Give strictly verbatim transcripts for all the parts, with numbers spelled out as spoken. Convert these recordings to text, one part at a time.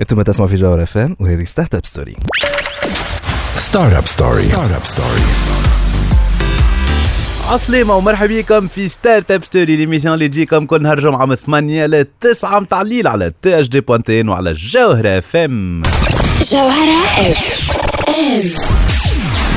انتم تسمعوا في جوهرة إف إم وهذه ستارت اب ستوري. ستارت اب ستوري ستارت اب ستوري عسلامة ومرحبا بكم في ستارت اب ستوري ليميسيون اللي تجيكم كل نهار جمعة من ثمانية ل تسعة متاع الليل على تي إتش دي Pointée وعلى جوهرة إف إم. جوهرة إف إم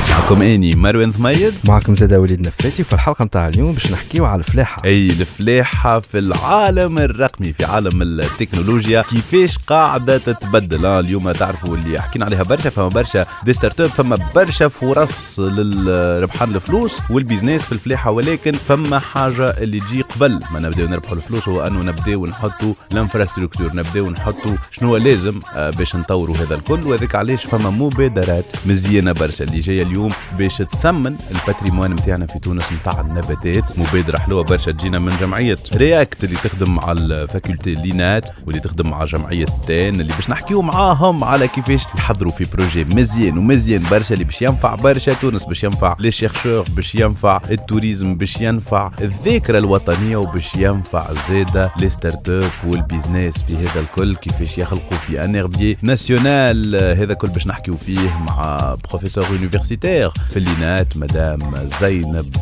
معكم اني مروان ثميد, معكم زاد وليد نفاتي. في الحلقه نتاع اليوم باش نحكيو على الفلاحه, اي الفلاحه في العالم الرقمي, في عالم التكنولوجيا كيفاش قاعده تتبدل. اليوم تعرفوا اللي حكينا عليها برشا, فما برشا دي ستارت اب, فما برشا فرص للربحان الفلوس والبيزنس في الفلاحه, ولكن فما حاجه اللي تجي قبل ما نبداو نربحوا الفلوس, هو انه نبداو نحطوا الانفراستراكتور, نبداو نحطوا شنو لازم باش نطوروا هذا الكل. وهذاك علاش فما مبادرات مزيانه برشا اللي جايه اليوم باش تثمن الباتريمون متاعنا في تونس متاع النباتات. مبادرة حلوة برشا تجينا من جمعية رياكت اللي تخدم مع الفاكولتي لينات واللي تخدم مع جمعية تان, اللي باش نحكيو معاهم على كيفاش يحضروا في بروجي مزيان ومزيان برشا اللي باش ينفع برشا تونس, باش ينفع لي شيرشور, باش ينفع التوريزم, باش ينفع الذاكرة الوطنية, وباش ينفع زادة لي ستارت اب والبيزنس في هذا الكل, كيفاش يخلقوا في ان اربيي ناسيونال. هذا كل باش نحكيو فيه مع بروفيسور يونيفرسيتي في اللينات مدام زينب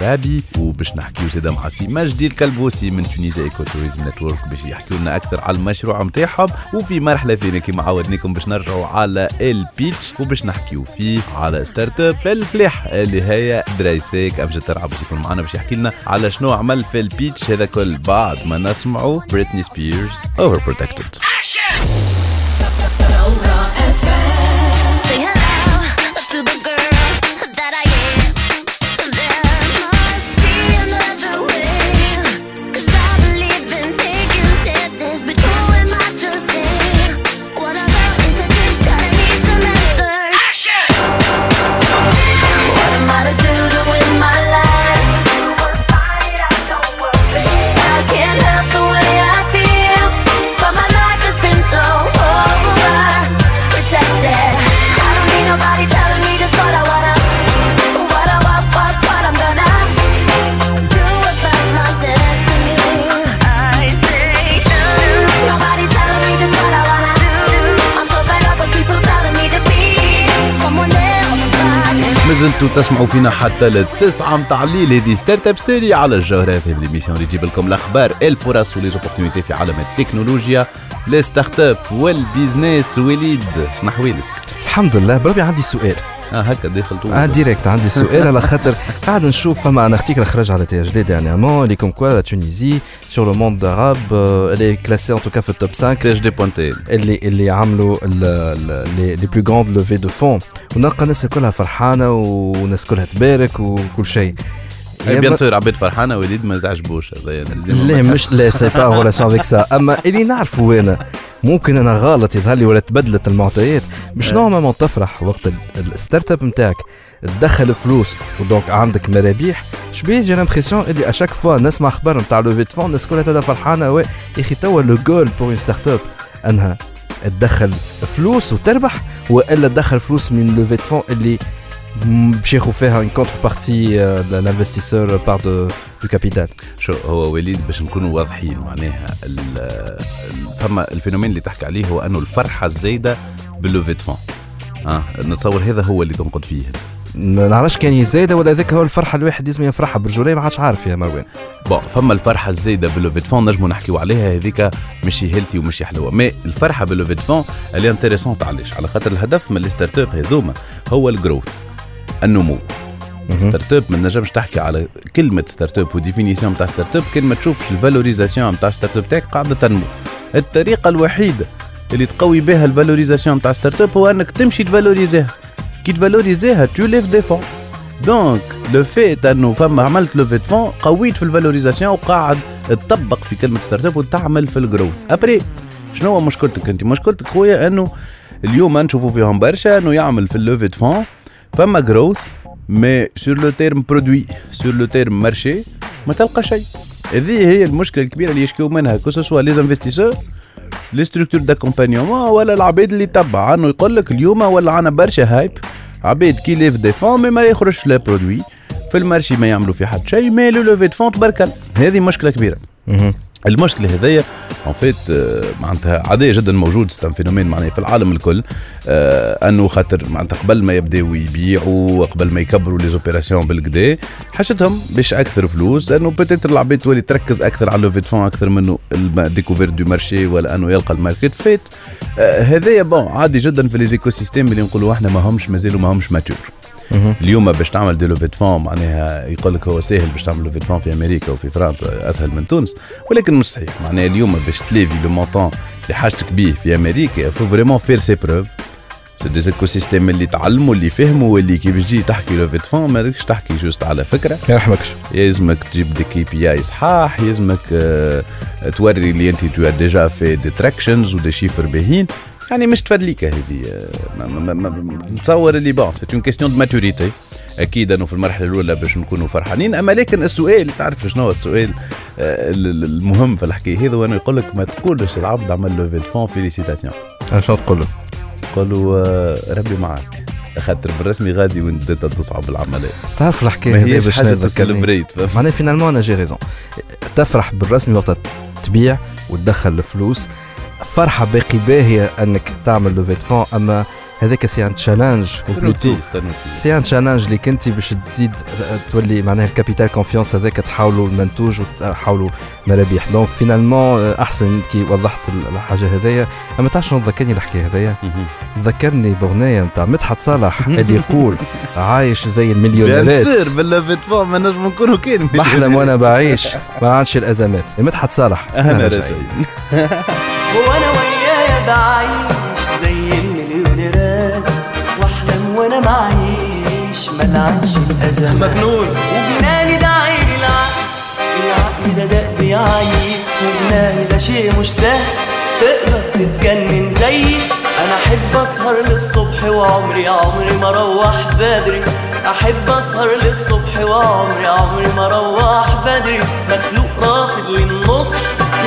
غرابي, وباش نحكيو زادا مع سي مجدي الكلبوسي من تونيزيا ايكوتوريزم نتورك باش يحكيو لنا اكثر على المشروع نتاعهم. وفي مرحله ثانيه كيما عودناكم باش نرجعوا على البيتش وباش نحكيو فيه على ستارت اب في الفلاح اللي هي درايسيك. امجد ترعى باش يكون معنا باش يحكي لنا على شنو عمل في البيتش. هذا كل بعد ما نسمعوا بريتني سبيرز اوفر بروتكتد. مازلتوا تسمعوا فينا حتى للتسعة متاع الليل. هذه ستارت اب ستوري على الجوهرة في ليميسيون اللي تجيب لكم الاخبار, الفرص وليزوبورتينيتي في عالم التكنولوجيا, لي ستارت اب والبيزنس. وليد شنو حوالك؟ الحمد لله بربي. عندي سؤال اه هكا داخل طول اه ديريكت عندي سؤال على خاطر قاعد نشوف فما ان ارتيكل خرج على تي اتش دي dernièrement اللي كوم كوا لا تونيزي sur le monde arabe les classés en tout cas في التوب خمسة تي اتش دي Pointée اللي اللي عملوا les les plus grandes levées de fonds, ونلقى الناس كلها فرحانه وناس كلها تبارك وكل شيء. اي بيان سور عباد فرحانه وليد ما تعجبوش هذا لا مش لا سي با ريلاسيون افيك سا. اما اللي نعرفه انا ممكن انا غلط يظهر لي ولا تبدلت المعطيات, مش نورمالمون تفرح وقت الستارت اب نتاعك تدخل فلوس ودونك عندك مرابيح. شبيه جي لامبريسيون اللي اشاك فوا نسمع اخبار نتاع لوفي فون الناس كلها تبدا فرحانه. يا اخي توا لو جول بور اون ستارت اب انها تدخل فلوس وتربح, والا تدخل فلوس من لوفي فون اللي باش ياخذوا فيها ان كونتر بارتي لانفستيسور بار دو دو كابيتال. شو هو وليد باش نكونوا واضحين, معناها فما الفينومين اللي تحكي عليه هو انه الفرحه الزايده باللوفي فون. اه نتصور هذا هو اللي تنقد فيه, ما نعرفش كان يزايده ولا ذاك هو الفرحه الواحد لازم يفرحها برجوليه, ما عادش عارف يا مروان. بون فما الفرحه الزايده باللوفي فون نجموا نحكيوا عليها, هذيك ماشي هيلثي وماشي حلوه. ما الفرحه باللوفي فون اللي انتريسونت علاش؟ على خاطر الهدف من الستارت اب هذوما هو الجروث, النمو. ستارت اب ما نجمش تحكي على كلمه ستارت اب وديفينيسيون نتاع ستارت اب كل ما تشوفش الفالوريزاسيون نتاع ستارت اب تاعك قاعده تنمو. الطريقه الوحيده اللي تقوي بها الفالوريزاسيون نتاع ستارت اب هو انك تمشي تفالوريزيها. كي تفالوريزيها تو ليف دي فون, دونك لو فيت انه فما عملت لو فيت فون قويت في الفالوريزاسيون وقاعد تطبق في كلمه ستارت اب وتعمل في الجروث. ابري شنو هو مشكلتك انت؟ مشكلتك خويا انه اليوم نشوفوا فيهم برشا انه يعمل في لو فيت فون فما growth, mais sur le terme produit, sur le terme marché, ما تلقى شيء. هذه هي المشكلة الكبيرة اللي يشكيوا منها كوسوسوا les investisseurs, les structures d'accompagnement ولا العبيد اللي تبع أنه يقول لك اليوم ولا أنا برشا هايب عبيد كي ليف دي فون ما يخرجش لا برودوي في المارشي, ما يعملوا في حد شيء, ما لو ليف دي فون تبركل. هذه مشكلة كبيرة. المشكله هذايا ان فيت معناتها عاديه جدا موجود ستان فينومين معناها في العالم الكل، آه انه خاطر معناتها قبل ما يبداو يبيعوا قبل ما يكبروا لي زوبيراسيون بالكدا حاجتهم باش اكثر فلوس، لانه بوتيتر العباد تولي تركز اكثر على لوفي فون اكثر منه الديكوفيرت دو مارشي ولا انه يلقى الماركت فيت. آه هذايا بون عادي جدا في لي زيكو سيستيم اللي نقولوا احنا ماهمش مازالوا ماهمش ماتور. اليوم باش تعمل دي لوفي فون معناها يقول لك هو ساهل باش تعمل لوفي فون في امريكا وفي فرنسا اسهل من تونس، ولكن مش صحيح. معناها اليوم باش تليفي لو مونطون اللي حاجتك بيه في امريكا فو فريمون فير سي بروف سي دي ايكو سيستيم اللي تعلموا اللي فهموا اللي كي باش تجي تحكي لوفي فون ما راكش تحكي جوست على فكره، ما يرحمكش، يلزمك تجيب دي كي بي اي صحاح، يلزمك اه توري اللي انت تو ديجا في دي تراكشنز ودي شيفر باهين، يعني مش تفادليك هذه. نتصور اللي بون سي اون كيستيون دو ماتوريتي اكيد انه في المرحله الاولى باش نكونوا فرحانين، اما لكن السؤال تعرف شنو هو السؤال المهم في الحكايه هذا، وانا يقول لك ما تقولش العبد عمل لوفي فون فيليسيتاسيون، اش تقول له؟ قول له ربي معاك خاطر بالرسمي غادي وين بدات تصعب العمليه. تعرف الحكايه هذه باش تسلبريت معناها فينالمون انا جي ريزون، تفرح بالرسمي وقت تبيع وتدخل الفلوس، فرحه باقي باهيه انك تعمل لوفي فون، اما هذاك سي ان تشالنج وبلوتو سي ان تشالنج اللي كنتي باش تزيد تولي معناها الكابيتال كونفيونس هذاك تحاولوا المنتوج وتحاولوا مرابح. دونك فينالمون احسن كي وضحت الحاجه هذيا. اما تعرف شنو تذكرني الحكايه هذيا؟ تذكرني بغنيه نتاع مدحت صالح اللي يقول عايش زي المليونيرات. بيان سور باللوفي فون ما نجم نكونوا كاين بحلم وانا بعيش ما عادش الازمات. مدحت صالح انا راجعين وانا ويايا بعيش زي المليونيرات واحلم وانا معيش ملعبش الازمات مجنون وجناني ده عين العقل العقل ده ده بيعيب وجناني ده شيء مش سهل تقدر تتجنن زيي. انا احب اسهر للصبح وعمري عمري ما اروح بدري، احب اسهر للصبح وعمري عمري ما اروح بدري، مخلوق رافض للنصح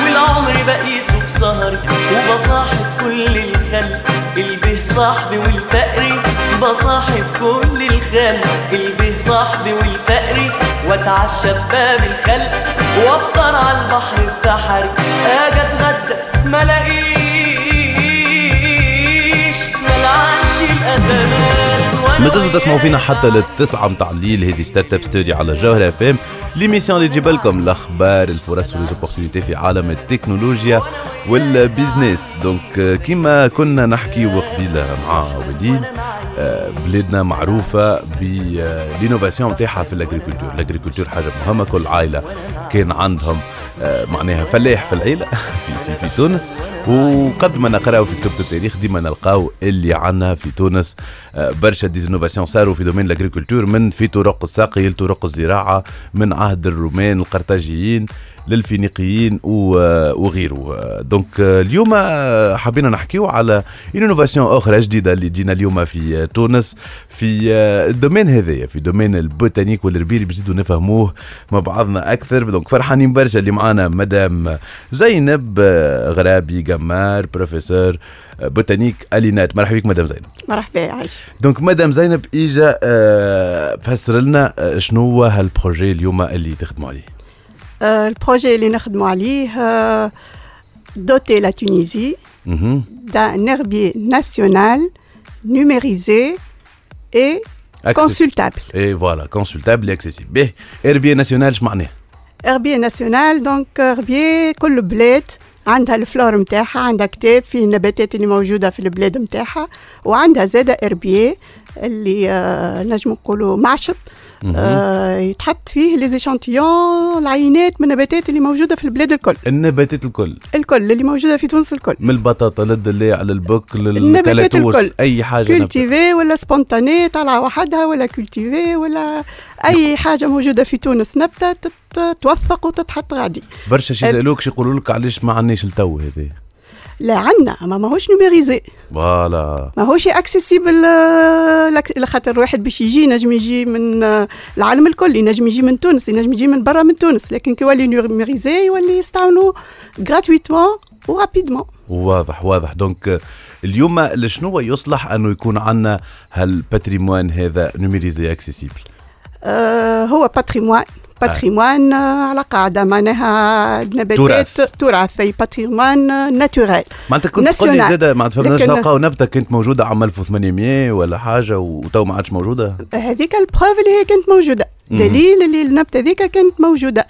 والعمر بقيسه بسهر وبصاحب كل الخلق البه صاحبي والفقري، بصاحب كل الخلق البه صاحبي والفقري، واتعشى بباب الخلق وافطر على البحر بتاعها، اجي اتغدى ما الاقيش ملعبش الازمات. مازلتوا تسمعوا فينا حتى للتسعة متاع الليل، هذه ستارت اب ستوري على جوهرة اف ام، ليميسيون اللي تجيب لكم الاخبار الفرص والزوبورتينيتي في عالم التكنولوجيا والبيزنس. دونك كيما كنا نحكي وقبيله مع وليد، بلادنا معروفه بالانوفاسيون نتاعها في الاغريكولتور. الاغريكولتور حاجه مهمه، كل عائله كان عندهم معناها فلاح في العيله في في, في تونس، وقد ما نقراو في كتب التاريخ ديما نلقاو اللي عندنا في تونس برشا ديزينوفاسيون صاروا في دومين الاغريكولتور، من في طرق الساقي لطرق الزراعه، من عهد الرومان القرطاجيين للفينيقيين وغيره. دونك اليوم حبينا نحكيو على انوفاسيون اخرى جديده اللي جينا اليوم في تونس في الدومين هذايا، في دومين البوتانيك والربيري، بزيدو نفهموه مع بعضنا اكثر. دونك فرحانين برشا اللي معانا مدام زينب غرابي جمار بروفيسور بوتانيك الينات. مرحبا بك مدام زينب. مرحبا عايش. دونك مدام زينب اجا فسر لنا شنو هو هالبروجي اليوم اللي تخدموا عليه. البروجي اللي نخدموا عليه دوتي لا تونيزي d'un herbier national numérisé et consultable. Et voilà, consultable et accessible. Bien, herbier national اش معناه؟ herbier national donc herbier كل بلاد عندها الفلور متاعها، عندها كتاب فيه النباتات اللي موجودة في البلاد متاعها، وعندها زادة herbier اللي نجم نقولوا معشب آه يتحط فيه لي زيشانتيون العينات من النباتات اللي موجوده في البلاد الكل، النباتات الكل الكل اللي موجوده في تونس الكل، من البطاطا للدلاع للبوك للكلاتوس، اي حاجه كولتيفي ولا سبونتاني طالعه وحدها ولا كولتيفي ولا اي حاجه موجوده في تونس نبته تتوثق وتتحط غادي. برشا شي يسالوكش يقولوا لك علاش ما عندناش لتو هذه؟ لا عندنا، ما ماهوش نوميريزي فوالا، ماهوش اكسيسيبل لخاطر الواحد باش يجي نجم يجي من العالم الكل، نجم يجي من تونس، نجم يجي من برا من تونس، لكن كي يولي نوميريزي يولي يستعملوا غراتويتمون ورابيدمون. واضح واضح. دونك اليوم لشنو يصلح انه يكون عندنا هالباتريمون هذا نوميريزي اكسيسيبل؟ آه هو باتريمون باتريمون على قاعده معناها نباتات تراثي، باتريمون ناتورال. معناتها كنت تقول لي زاده ما فهمناش، لقاو نبته كانت موجوده عام ألف وثمانمية ولا حاجه وتو ما عادش موجوده. هذيك البروف اللي هي كانت موجوده، دليل اللي النبته هذيك كانت موجوده.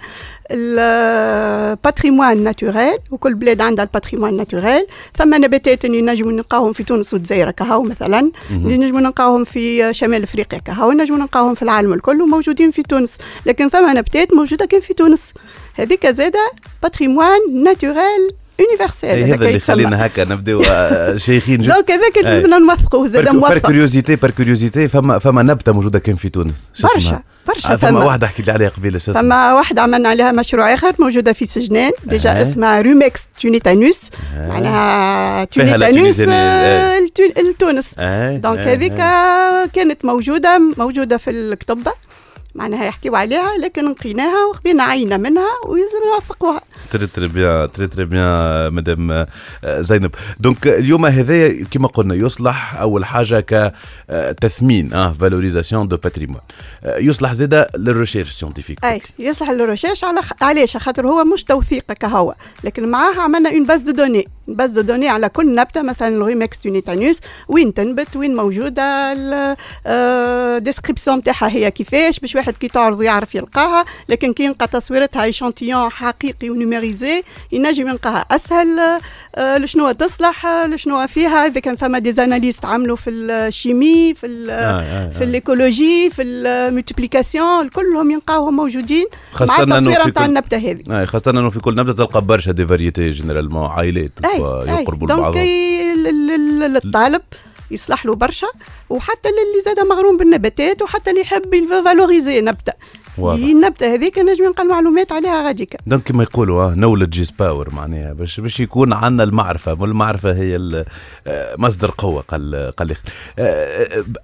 الباتريمون ناتورال، وكل بلاد عندها الباتريمون ناتورال. ثم نباتات اللي نجموا نلقاهم في تونس والجزائر كهو مثلا، اللي نجموا نلقاهم في شمال افريقيا كهو، نجموا نلقاهم في العالم الكل وموجودين في تونس. لكن ثم نباتات موجوده كان في تونس، هذيك زاده باتريمون ناتورال يونيفرسال. هذا اللي يخلينا هكا نبداو شيخين جدا. دونك هذاك لازمنا نوثقوا زاده موثق. بار كيوريوزيتي بار كيوريوزيتي فما فما نبته موجوده كان في تونس برشا برشا. فما واحده حكيت عليها قبيله، فما واحده عملنا عليها مشروع اخر موجوده في سجنان ديجا آه. اسمها روميكس تونيتانوس، معناها تونيتانوس التونس. دونك هذيك كانت موجوده موجوده في الكتبه، معناها يحكيوا عليها، لكن نقيناها وخذينا عينه منها ولازم نوثقوها. تري تري بيان تري تري بيان مدام زينب. دونك اليوم هذايا كما قلنا يصلح اول حاجه كتثمين اه فالوريزاسيون دو باتريمون، يصلح زاده للريشيرش سيانتيفيك. اي يصلح للريشيرش على علاش؟ خاطر هو مش توثيق كهو، لكن معاه عملنا اون باز دو دوني باز دو دوني على كل نبته، مثلا الروميكس تونيتانوس وين تنبت، وين موجوده، الديسكريبسيون تاعها هي كيفاش، باش واحد كي تعرض يعرف يلقاها. لكن كي يلقى تصويرتها ايشانتيون حقيقي ونميريزي ينجم يلقاها اسهل. آه لشنو تصلح، لشنو فيها. اذا كان ثما دي زاناليست عملوا في الشيمي، في ال آه آه في الايكولوجي، في الملتيبليكاسيون، كلهم يلقاوهم موجودين مع التصويره نتاع النبته هذه. اي خاصه انه في كل نبته تلقى برشا دي فاريتي جينيرالمون، عائلات يقربوا لبعضهم. دونك الطالب يصلح له برشا، وحتى اللي زاد مغروم بالنباتات، وحتى اللي يحب يفالوريزي نبته. النبته هذيك نجم نلقى المعلومات عليها غاديك. دونك كما يقولوا نولد جيس باور، معناها باش باش يكون عندنا المعرفه، والمعرفه هي مصدر قوه. قال قال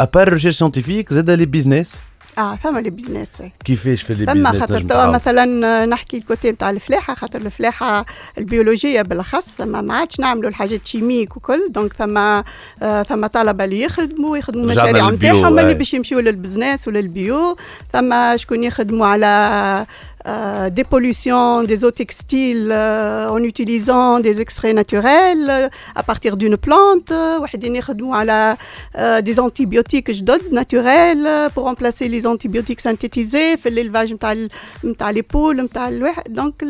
ابار ريشيرش سيانتيفيك زاد لي بيزنس. اه فما لي بيزنس كيفاش في لي بيزنس؟ فما خاطر توا مثلا نحكي الكوتي نتاع الفلاحه، خاطر الفلاحه البيولوجيه بالاخص ما عادش نعملوا الحاجات شيميك وكل. دونك ثما آه ثما طلبه اللي يخدموا يخدموا مشاريع نتاعهم اللي باش يمشيوا للبزنس وللبيو. ثما شكون يخدموا على Euh, des pollutions des eaux textiles euh, en utilisant des extraits naturels euh, à partir d'une plante. وحدين يخدموا على des antibiotiques جدد naturels euh, pour remplacer les antibiotiques synthétisés في الالفاج نتاع نتاع لي بول نتاع الواحد. دونك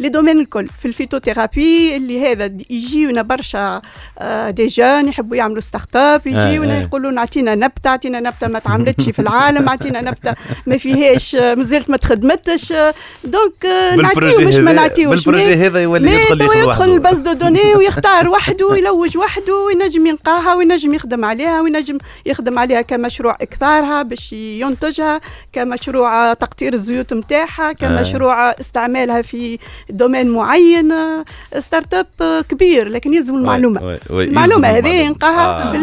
لي دومين الكل في الفيتوثيرابي اللي هذا يجيونا برشا دي جون يحبوا يعملوا ستارت اب، يجيونا يقولوا نعطينا نبته عطينا نبته ما تعملتش في العالم، عطينا نبته ما فيهاش مازالت ما تخدمتش. دونك نعطيو مش ما نعطيوش، بالبروجي هذا يولي يدخل يدخل الباس دو دوني ويختار وحده ويلوج وحده، وينجم يلقاها وينجم يخدم عليها، وينجم يخدم عليها كمشروع اكثارها باش ينتجها، كمشروع تقطير الزيوت نتاعها، كمشروع استعمالها في دومين معين. ستارت اب كبير، لكن يلزم المعلومه المعلومه هذه يلقاها في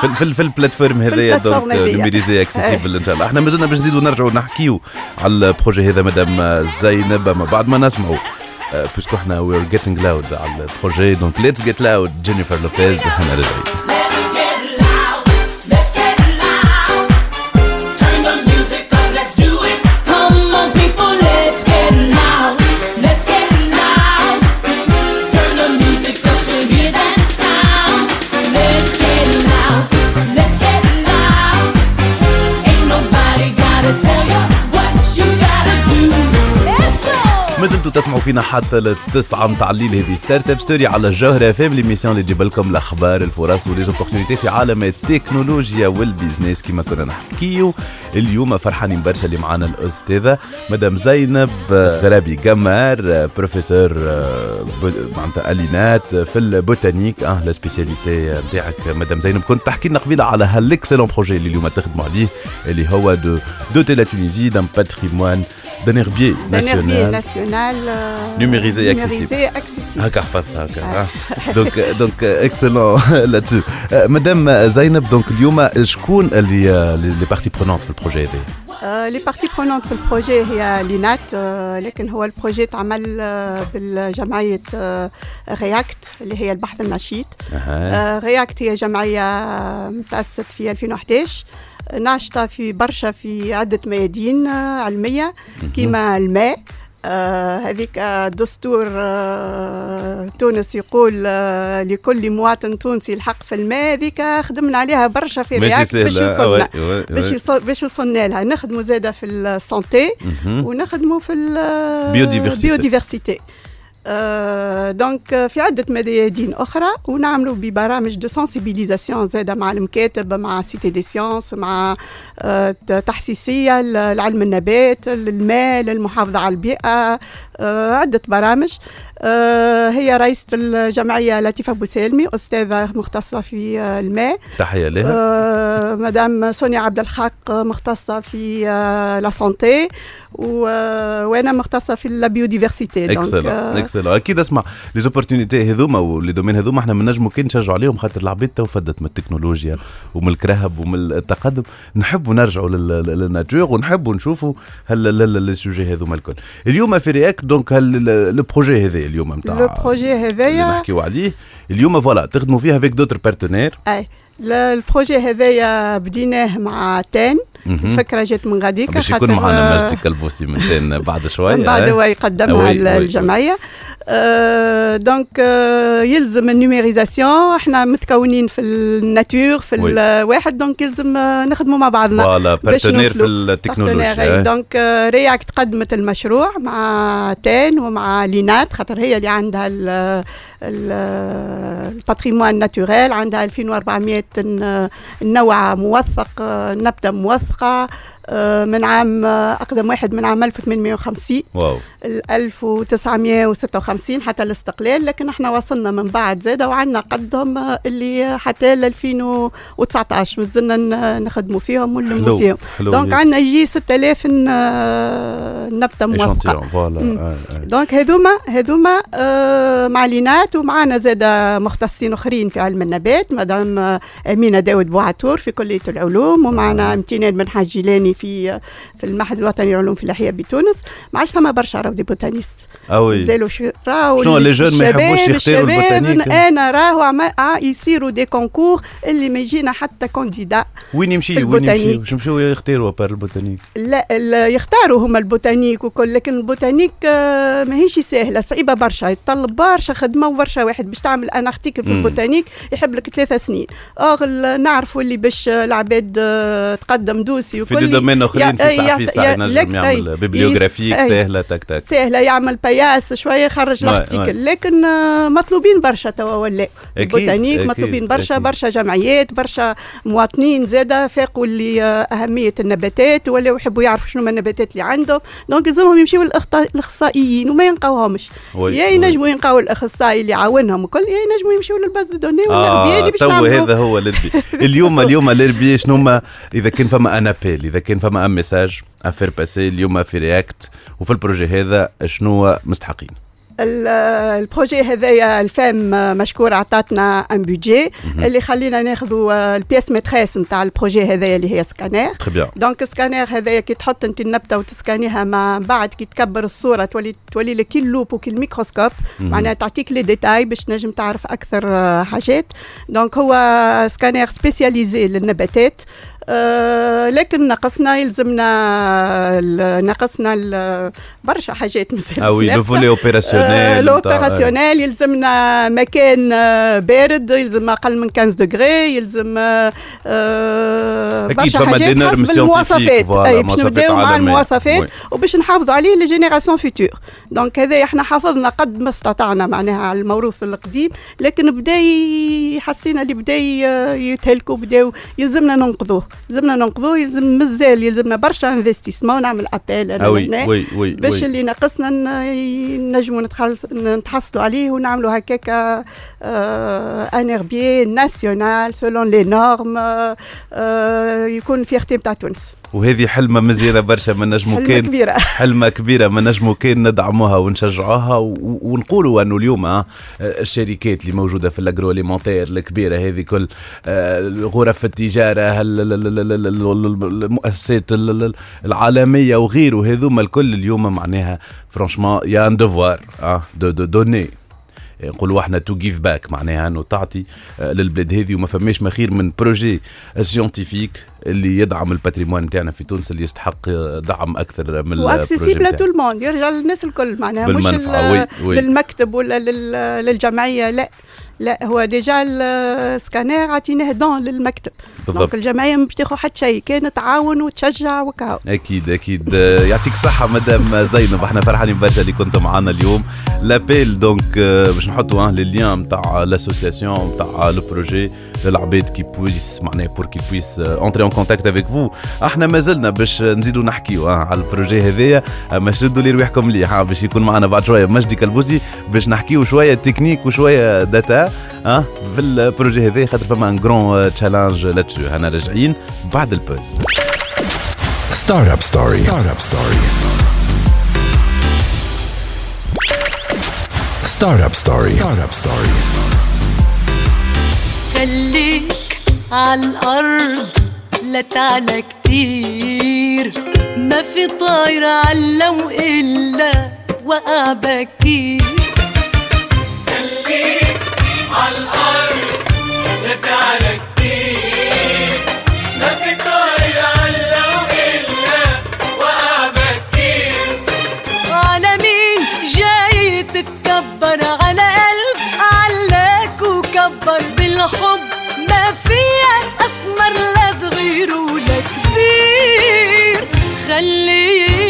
في في, في البلاتفورم هذايا. دونك نوميريزي اكسيسيبل ان شاء الله. احنا مازلنا باش نزيدو نرجعو نحكيو على البروجي هذا مدام زينب، اما بعد ما نسمعو باسكو احنا وي ار جيتينغ لاود على البروجي. دونك ليتس جيت لاود جينيفر لوبيز. احنا راجعين تسمعوا فينا حتى للتسعة متاع الليل. هذه ستارت اب ستوري على الجوهرة اف ام، ليميسيون اللي تجيب لكم الاخبار، الفرص وليزوبورتونيتي في عالم التكنولوجيا والبيزنس. كما كنا نحكيو اليوم فرحانين برشا اللي معانا الاستاذه مدام زينب غرابي جمار، بروفيسور معناتها الينات في البوتانيك. اه لا سبيسياليتي نتاعك مدام زينب، كنت تحكي لنا قبيله على هالاكسلون بروجي اللي اليوم تخدموا عليه، اللي هو دو دوتي لا تونيزي دان باتريمون دان هربيي ناسيونال numérisé et accessible. هكا حفظتها هكا. دونك دونك اكسلون لا تو مدام زينب. دونك اليوم شكون اللي لي بارتي برونونت في البروجي هذا؟ لي بارتي برونونت في البروجي هي لينات، لكن هو البروجي تعمل بالجمعية رياكت اللي هي البحث النشيط. رياكت هي جمعية تأسست في ألفين وأحد عشر، ناشطة في برشا في عدة ميادين علمية كما الماء. آه هذيك آه دستور آه تونس يقول آه لكل مواطن تونسي الحق في الماء. هذيك آه خدمنا عليها برشا في رياكت باش يوصلنا باش باش وصلنا لها. نخدموا زاده في السانتي ونخدموا في البيوديفيرسيتي. آه دونك في عدة ميادين أخرى، ونعملوا ببرامج دو سنسيبيليزاسيون زادة مع المكاتب، مع سيتي دي سيونس، مع آه تحسيسية لعلم النبات، للماء، للمحافظة على البيئة، آه عدة برامج. آه هي رئيسة الجمعية لطيفة بوسالمي، أستاذة مختصة في آه الماء، تحية لها. آه مدام سونيا عبد الحق مختصة في آه لا سانتي، وأنا مختصة في البيوديفيرسيتي. إكسلون. أكيد. اسمع، لي زوبورتونيتي هذوما ولي دومين هذوما احنا ما نجمو كي نشجعوا عليهم، خاطر العباد تو فدت من التكنولوجيا ومن الكرهب ومن التقدم. نحبوا نرجعوا للناتور ونحبوا نشوفوا هل السوجي هذوما الكل اليوم في رياكت. دونك هل لو بروجي هذا اليوم نتاع لو بروجي هذايا نحكيوا عليه اليوم فوالا تخدموا فيه افيك دوتر بارتنير. اي البروجي هذايا بديناه مع تان. الفكرة جات من غاديك باش يكون معنا مجدي كلبوسي من تان بعد شوية من بعد هو يقدمها للجمعية. أه دونك أه يلزم النوميريزاسيون، احنا متكونين في الناتور في الواحد، دونك يلزم نخدموا مع بعضنا باش نوصلوا في التكنولوجيا. دونك أه رياكت قدمت المشروع مع تان ومع لينات، خاطر هي اللي عندها الباتريمون ناتوريل، عندها ألفين وأربعمية نوع موثق، نبتة موثقة من عام أقدم واحد من عام ألف وثمانمية وخمسين ألف وتسعمية وستة وخمسين حتى الاستقلال، لكن احنا وصلنا من بعد زادة وعندنا قدهم اللي حتى ألفين وتسعطاش مازلنا نخدموا فيهم ونلموا فيهم. دونك عندنا يجي ستة آلاف نبتة موثقة. دونك هذوما هذوما معلنات، ومعنا زادة مختصين اخرين في علم النبات، مدام أمينة داود بوعتور في كلية العلوم، ومعنا امتنان بن حاج جيلاني في في المعهد الوطني للعلوم في الأحياء بتونس. ما عادش ثما برشا راهو دي بوتانيست زالوا راهو شنو لي جون ما يحبوش يختاروا البوتانيك. انا راهو يصيروا دي كونكور اللي ما يجينا حتى كونديدا. وين يمشي وين يمشي مش مشاو يختاروا بار البوتانيك؟ لا يختاروا هما البوتانيك وكل، لكن البوتانيك ماهيش سهله، صعيبه برشا، يتطلب برشا خدمه وبرشا واحد باش تعمل ان ارتيكل في البوتانيك يحب لك ثلاثة سنين. اغل نعرفوا اللي باش العباد تقدم دوسي وكل في دومين اخرين في صحفي صار نجم يعمل بيبليوغرافيك سهله تك تك سهله، يعمل بياس شويه يخرج لارتيكل، لكن مطلوبين برشا توا ولا البوتانيك مطلوبين برشا برشا جمعيات برشا مواطنين زاده فاقوا اللي اهميه النباتات ولا يحبوا يعرفوا شنو النباتات اللي عندهم. دونك لازمهم يمشيوا للاخصائيين وما ينقاوهمش، يا ينجموا ينقاو الاخصائي اللي يعاونهم وكل، يا ينجموا يمشيوا للباز دوني والربيه اللي باش نعملوا. هذا هو الربي اليوم اليوم الربيه شنو هما؟ اذا كان فما انابيل، اذا كان فما ان ميساج افير باسي اليوم في رياكت وفي البروجي هذا شنو مستحقين؟ البروجي هذايا الفام مشكور عطاتنا ان بودجي اللي خلينا ناخذوا البياس ماتريس نتاع البروجي هذايا اللي هي سكانير. دونك سكانير هذايا كي تحط انت النبته وتسكانيها، ما بعد كي تكبر الصوره تولي تولي لك اللوب والميكروسكوب، معناها تعطيك لي ديتاي باش تنجم تعرف اكثر حاجات. دونك هو سكانير سبيسياليزي للنباتات. أه لكن نقصنا يلزمنا نقصنا برشا حاجات مثلا اه وي لو فولي اوبيراسيونيل لو اوبيراسيونيل يلزمنا مكان بارد، يلزم اقل من خمسة دغري، يلزم أه برشا حاجات حسب المواصفات باش نبداو مع المواصفات وباش نحافظوا عليه لي جينيراسيون فيتور. دونك هذا احنا حافظنا قد ما استطعنا معناها على الموروث القديم، لكن بدا حسينا اللي بدا يتهلكوا بداو يلزمنا ننقذوه يلزمنا ننقذوه يلزم مازال يلزمنا برشا انفستيسمون. ونعمل ابيل انا هنا باش اللي ناقصنا نجموا نتحصلوا عليه ونعملوا هكاك ان اربيي ناسيونال سولون لي نورم، يكون فيرتي تاع تونس. وهذه حلمة مزيرة برشا من نجمو كان حلمة كبيرة حلمة كبيرة من نجمو كان ندعموها ونشجعوها ونقولوا أنه اليوم الشركات اللي موجودة في الأجرو اليمونتير الكبيرة هذه كل غرف التجارة المؤسسات العالمية وغيره هذوما الكل اليوم معناها فرانشمون يا ان دوفوار دو دو دوني نقولوا احنا تو جيف باك معناها انه تعطي للبلاد هذه وما فماش ما خير من بروجي سيونتيفيك اللي يدعم الباتريمون نتاعنا في تونس اللي يستحق دعم اكثر من واكسيسيبل تو الموند يرجع للناس الكل معناها مش للمكتب ولا للجمعيه لا لا هو ديجا السكانير عطيناه دون للمكتب دونك الجمعيه مش تاخذ حتى شيء كان تعاون وتشجع وكاو اكيد اكيد يعطيك صحه مدام زينب احنا فرحانين برشا اللي كنتوا معنا اليوم لابيل دونك باش نحطوا اه الليان نتاع لاسوسياسيون نتاع لو بروجي للعباد كي بويس معناها بور كي بويس اونتري ان كونتاكت افيك فو احنا مازلنا باش نزيدوا نحكيوا على البروجي هذايا اما شدوا لي رواحكم ليه باش يكون معنا بعد شويه مجدي كلبوسي باش نحكيوا شويه تكنيك وشويه داتا اه في البروجي هذا خاطر فما ان جرون تشالنج لاتشو انا راجعين بعد البوز ستارت اب ستوري ستارت اب ستوري ستارت اب ستوري ستارت اب ستوري خليك على الارض لا تعلى كتير ما في طاير علا والا وقع بكير عالأرض نتعلى كتير ما في طاير علا وإلا وقع بكتير على مين جاي تتكبر على قلب علاك وكبر بالحب ما فيها أسمر لا صغير ولا كبير خليه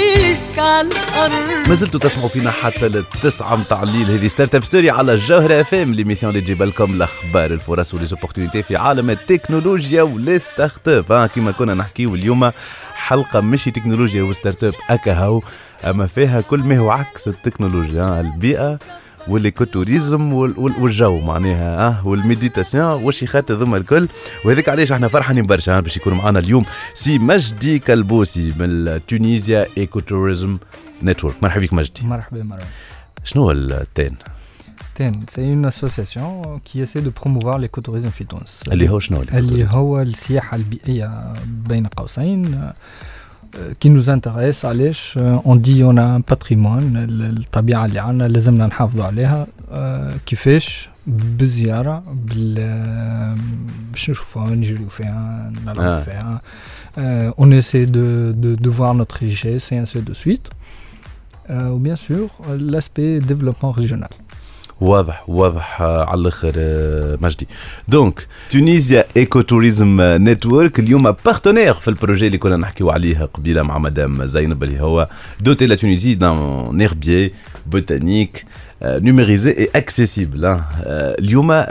ما زلتوا تسمعوا فينا حتى للتسعة متاع الليل هذه ستارت اب ستوري على الجوهرة اف ام ليميسيون اللي تجيب لكم الاخبار الفرص وليزوبورتونيتي في عالم التكنولوجيا والستارت اب ها كيما كنا نحكيو اليوم حلقة مشي تكنولوجيا وستارت اب اكاهو اما فيها كل ما هو عكس التكنولوجيا البيئة والإيكوتوريزم والجو معناها اه والميديتاسيون واش يخاطر ذوما الكل وهذاك علاش احنا فرحانين برشا باش يكون معنا اليوم سي مجدي كلبوسي من تونيزيا ايكوتوريزم نتورك. مرحبا بك مجدي. مرحبا مرحبا. شنو التين؟ تين c'est une association qui essaie de promouvoir l'écotourisme في تونس اللي هو شنو اللي هو السياحة البيئية بين قوسين qui nous intéresse علاش on dit on a un patrimoine الطبيعة اللي عنا لازمنا نحافظوا عليها كيفاش بزيارة بال باش نشوفها نجريو فيها نلعبوا فيها on essaie de de de voir notre richesse et ainsi de suite ou bien sûr l'aspect développement régional. واضح واضح على الاخر مجدي. دونك تونيزيا ايكوتوريزم نتورك اليوم بارتنير في البروجي اللي كنا نحكيو عليه قبيله مع مدام زينب اللي هو دوتي لا تونيزي دان هيربيي بوتانيك نوميريزي اي اكسيسيبل. اليوم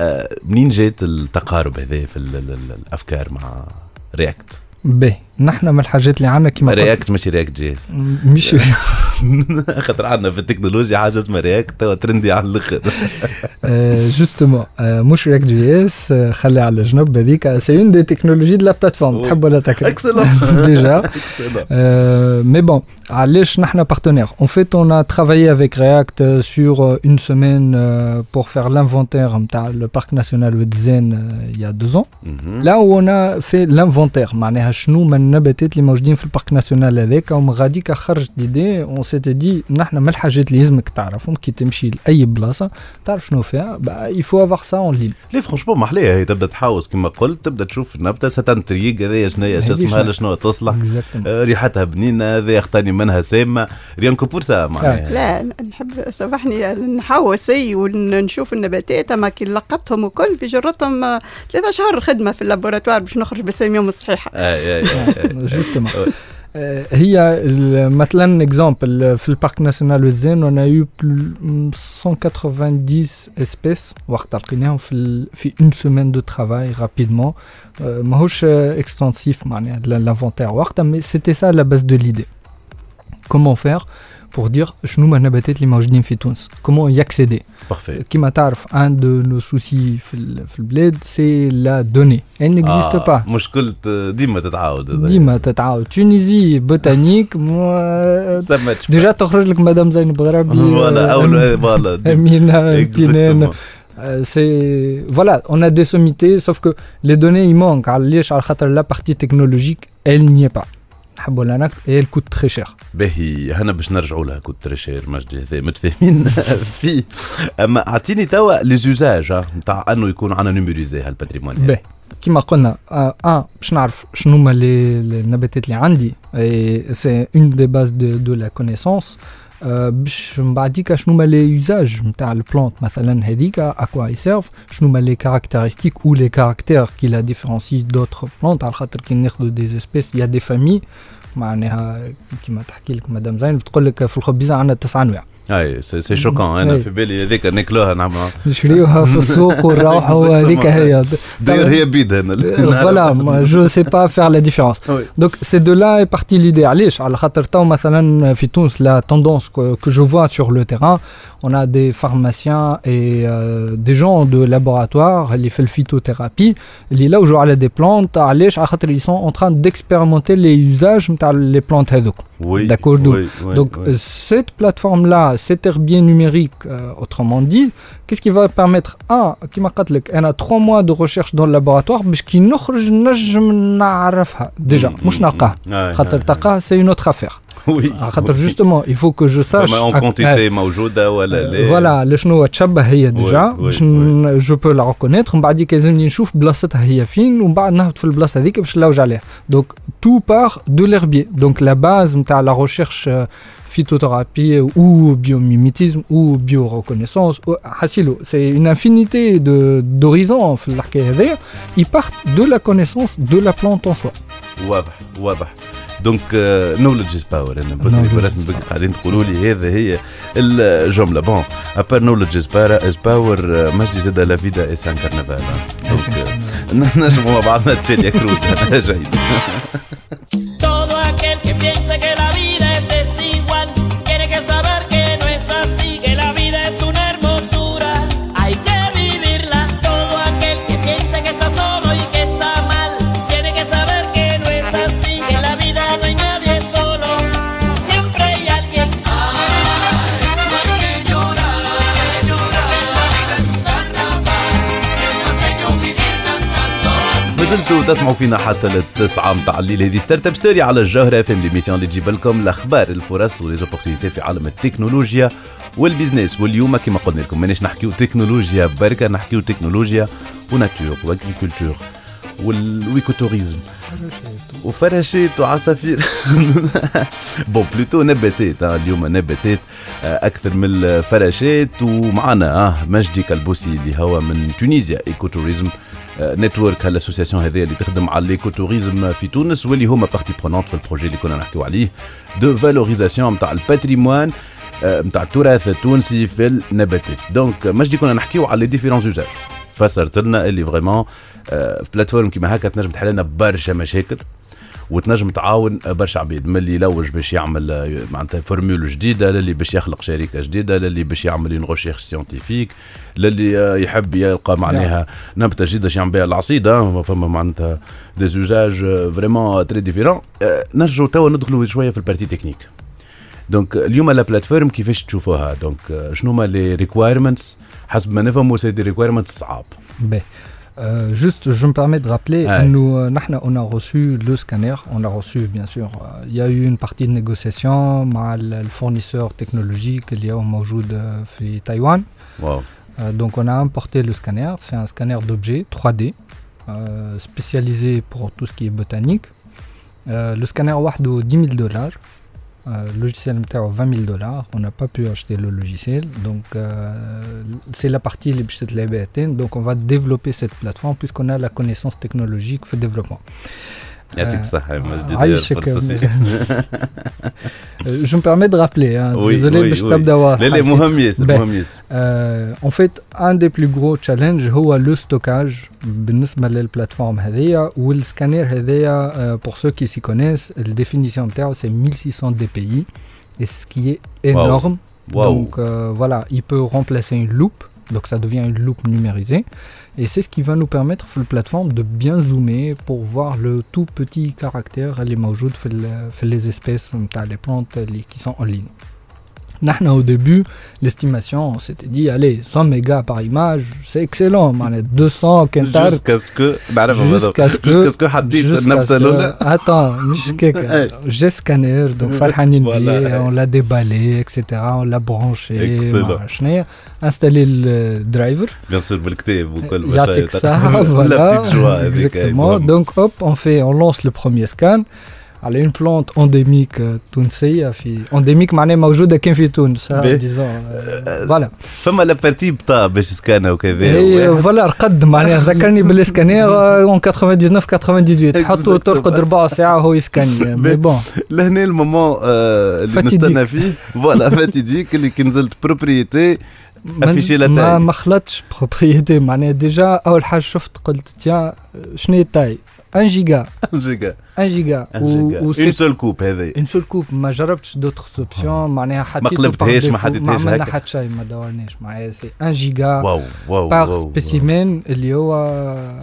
منين جات التقارب هذا في الافكار مع رياكت؟ به نحن من الحاجات اللي عنا كيما رياكت ماشي رياكت جاهز مش خاطر عندنا في التكنولوجيا حاجه اسمها رياكت توا ترندي على الاخر جوستومون مش رياكت جي اس خلي على جنب هذيك سي اون دي تكنولوجي دو لا بلاتفورم تحب ولا تكره ديجا مي بون علاش نحن بارتنير اون فيت اون ا ترافايي افيك رياكت سور اون سيمين بور فير لانفونتير نتاع لو بارك ناسيونال ودزين يا دو زون لا ونا في لانفونتير معناها شنو النباتات اللي موجودين في البارك ناسيونال هذاك ومن غاديك خرجت ديدي اون سيتي دي نحن من الحاجات اللي لازمك تعرفهم كي تمشي لاي بلاصه تعرف شنو فيها يفو افوار سا اون لين لي فرانشمون محليها تبدا تحوس كما قلت تبدا تشوف النبته ستنتريق هذايا شنايا اسمها لشنو تصلح آه ريحتها بنينه هذا يختني منها سامه ريان كوبور سا معناها لا نحب سامحني نحوس ونشوف النباتات اما كي لقطتهم وكل في جرتهم ثلاثة شهور خدمه في اللابوراتوار باش نخرج بساميهم الصحيحه justement هي مثلا اكزامبل في البارك ناسيونال وزين on a eu مية وتسعين espèces وقت لقيناهم في في une semaine de travail rapidement ماهوش extensif معناها l'inventaire وقتها mais c'était ça la base de l'idée comment faire pour dire شنو ما نباتات اللي موجودين في تونس comment y accéder. Parfait. كما تعرف un de nos soucis في في البلاد c'est la donnée elle n'existe pas. مشكلة ديما تتعاود ديما تتعاود تونسي بوتانيك ديجا تخرج لك مدام زينب غرابي فوالا او فوالا امينه تينان. C'est voilà, on a des sommités, sauf que les données il manque. La partie technologique, elle n'y est pas. Et elle coûte très cher. باهي هنا باش نرجعوا لها كوت تريشير مجدي هذا متفاهمين فيه. اما اعطيني توا لي زوزاج نتاع انه يكون عندنا نيميريزي هالباتريمونيال. باهي كيما قلنا ان باش نعرف شنو هما النباتات اللي عندي سي اون دي باز دو دو لا كونيسونس. باش نبعديك شنو هما لي يوزاج نتاع البلانت مثلا هذيك اكوا يسيرف شنو هما لي كاركتيرستيك او لي كاركتير كي لا ديفيرونسي دوتر بلانت على خاطر كي ناخذوا دي اسبيس يا دي فامي معناها كيما تحكي لك مدام زينب تقول لك في الخبيزه عندنا تسع انواع. اي سي شوكون انا في بالي هذيك ناكلوها نعملوها نشريوها في السوق ونروحوا هذيك هي داير هي بيد هنا فوالا جو سي با فير لا ديفيرونس دونك سي دو لا اي بارتي ليدي علاش على خاطر تو مثلا في تونس لا توندونس كو جو فوا سور لو تيران اون ا دي فارماسيان اي دي جون دو لابوراتوار اللي في الفيتوثيرابي اللي يلوجوا على دي بلانت علاش على خاطر يسون اون تران ديكسبيرمونتي لي يوزاج نتاع لي بلانت هذوك داكور دونك سيت بلاتفورم لا cet herbier numérique, euh, autrement dit, qu'est-ce qui va permettre à Kimakatlek, on a trois mois de recherche dans le laboratoire, mais qui nous rejette déjà, Mouchnaka. Khatartaka, c'est une autre affaire. Oui. Justement, il faut que je sache. En quantité, Maujouda, voilà, les chenoua tchaba, déjà, je peux la reconnaître. On va dire qu'elles ont une chouffe, blassette, hayafine, on va dire que blassette, je l'ai j'allais. Donc, tout part de l'herbier. Donc, la base, tu as la recherche phytothérapie ou biomimétisme ou bioreconnaissance. C'est une infinité de, d'horizons. Ils partent de la connaissance de la plante en soi. Wabah, wabah. دونك نولج از باور انا بالنسبه لي قاعدين تقولوا لي هذه هي الجمله بون ابار نولج از باور از باور ماجي زاد لا فيدا اس ان كارنفال نجموا بعضنا تشيليا كروز انا جيد. زلتوا تسمعوا فينا حتى للتسعة متاع الليل. هذه ستارت اب ستوري على الجوهرة اف ام ليميسيون اللي تجيب لكم الاخبار الفرص وليزوبورتيتي في عالم التكنولوجيا والبيزنس. واليوم كما قلنا لكم مانيش نحكيو تكنولوجيا بركه، نحكيو تكنولوجيا وناتور واغريكولتور والويكوتوريزم وفراشات وعصافير بون بلوتو نباتات. اليوم نباتات اكثر من الفراشات. ومعنا مجدي كلبوسي اللي هو من تونيزيا ايكوتوريزم نتورك، هالاسوسياسيون هذه اللي تخدم على الايكوتوريزم في تونس واللي هما بارتي برونونت في البروجي اللي كنا نحكيو عليه دو فالوريزاسيون نتاع الباتريمون نتاع التراث التونسي في النباتات. دونك مجدي كنا نحكيو على ديفيرونس يوزاج، فسرت لنا اللي فريمون بلاتفورم كيما هكا تنجم تحل لنا برشا مشاكل وتنجم تعاون برشا عبيد، من اللي يلوج باش يعمل معناتها فورمول جديده، للي باش يخلق شركه جديده، للي باش يعمل اون ريشيرش سيانتيفيك، للي يحب يلقى معناها نبته جديده باش يعمل بها العصيده. فما معناتها دي زوزاج فريمون تري ديفيرون. نرجعوا توا ندخلوا شويه في البارتي تكنيك. دونك اليوم لا بلاتفورم كيفاش تشوفوها؟ دونك شنو هما لي ريكوايرمنتس حسب ما نفهموا؟ سي دي ريكوايرمنتس صعاب. باهي Euh, juste, je me permets de rappeler, ah, nous, euh, on a reçu le scanner, on a reçu, bien sûr, il euh, y a eu une partie de négociation avec le fournisseur technologique qui est en Taïwan. Wow. Euh, donc, on a importé le scanner, c'est un scanner d'objets trois D, euh, spécialisé pour tout ce qui est botanique. Euh, le scanner wahdo dix mille dollars, euh, le logiciel mtao vingt mille dollars, on n'a pas pu acheter le logiciel, donc euh, c'est la partie les bichette les B A T N. Donc on va développer cette plateforme puisqu'on a la connaissance technologique pour le développement. Je me permets de rappeler, hein, oui, désolé, oui, je oui. tape d'avoir. Les mohammies, les mohammies. Euh, en fait, un des plus gros challenges, c'est le stockage. بالنسبة للبلاتفورم هذيا والسكانير هذيا, pour ceux qui s'y connaissent, la définition c'est mille six cents D P I. et ce qui est énorme. Wow. Wow. Donc euh, voilà, il peut remplacer une loupe, donc ça devient une loupe numérisée, et c'est ce qui va nous permettre sur la plateforme de bien zoomer pour voir le tout petit caractère اللي موجود في les espèces نتاع les plantes qui sont en ligne. نحن au début l'estimation on s'était dit allez cent mégas par image c'est excellent, deux cents كنتار jusqu'à ce que jusqu'à ce que jusqu'à ce que حديت النبتة الأولى. Attends, j'ai scanner donc فرحانين بيه, on l'a déballé et cetera, on l'a branché, شنو installé le driver bien sûr بالكتاب وكل يعطيك ساعة voilà exactement. Donc hop on fait on lance le premier scan. على une plante endémique تونسية في endémique معناه موجودة كان في تونس فوالا فما لابارتي بطا باش سكانها وكذا فوالا رقد معناه ذكرني بالاسكانير تسعة وتسعين ثمانية وتسعين حطوا ترقد ربع ساعة هو يسكاني مي بون لهنا المومون اللي نستنى فيه فوالا فاتيديك اللي كي نزلت بروبريتي افيشي لا تاي ما ما خلطش بروبريتي معناه ديجا أول حاجة شفت قلت تيا شنو التاي un giga un giga un giga ou une seule coupe هذه une seule coupe ما جربتش d'autres options معناها حطيت ما قلبتهاش ما حطيتهاش ما حط شيء ما دورناش معايا سي un giga par spécimen اللي هو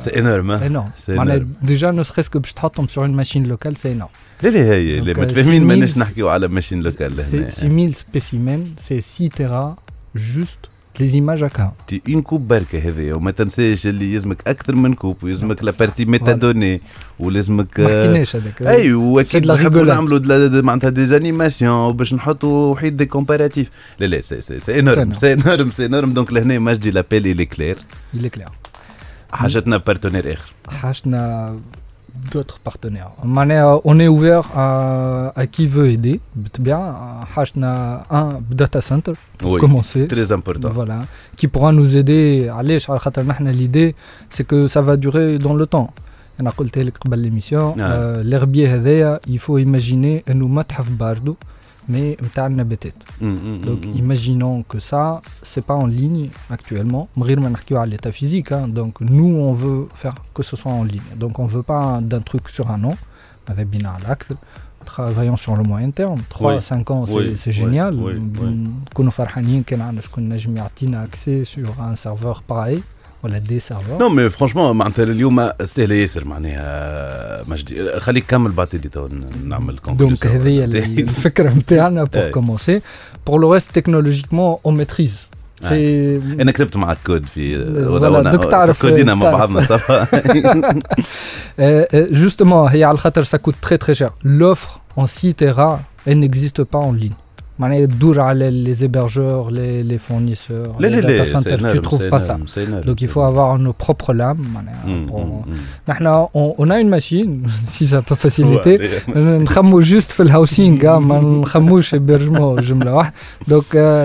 c'est énorme معناها déjà ne serait-ce que باش تحطهم sur une machine locale c'est énorme. لا لا هي اللي متفاهمين ماناش نحكيو على machine locale هنا six mille spécimens c'est six téra juste les images à cas. Tu une coupe barque هذه وما تنساش اللي يلزمك اكثر من كوب ويلزمك لا بارتي ميتادوني ولازمك ماكيناش هذاك اي واكيد نحبوا نعملوا معناتها ديزانيماسيون باش نحطوا حيد دي كومباراتيف. لا لا سي سي سي انورم سي انورم سي انورم دونك لهنا ماجدي لابيل اي لي كلير اي كلير حاجتنا بارتنير اخر حاجتنا d'autres partenaires. On est ouvert à, à qui veut aider. Bien, Hachna un data center pour oui, commencer. Très important. Voilà, qui pourra nous aider. Allez, l'idée, c'est que ça va durer dans le temps. On a dit avant l'émission, l'herbier, il faut imaginer un matahf bardo, mais un nabatet. Donc, imaginons que ça, c'est pas en ligne actuellement. Mourir manarquio à l'état physique. Hein. Donc, nous, on veut faire que ce soit en ligne. Donc, on veut pas d'un truc sur un an. Avec Bina Alax, travaillons sur le moyen terme. trois à cinq ans, c'est, oui, c'est génial. Qu'on farhanin, qu'on a, qu'on a jamais atteint accès sur un serveur pareil. ولا دي سافو نو مي فرانشمون معناتها اليوم سهله ياسر معناها مجدي خليك كمل بعد اللي تو نعمل كونكلوجن دونك هذه الفكره نتاعنا بور كومونسي بور لو ريست تكنولوجيكمون اون ميتريز سي انا كتبت معك كود في ولا كودينا مع بعضنا صافا جوستومون هي على خاطر سا كوت تري تري شير لوفر اون سي تيرا ان نيكزيست با اون لين معناها يدور على les hébergeurs, les les fournisseurs, les data centers, tu trouves pas ça. Donc il faut avoir nos propres lames. نحنا on a une machine si ça peut faciliter. نخمو juste في الهاوسينغ ما نخموش برجمو جملة واحدة. Donc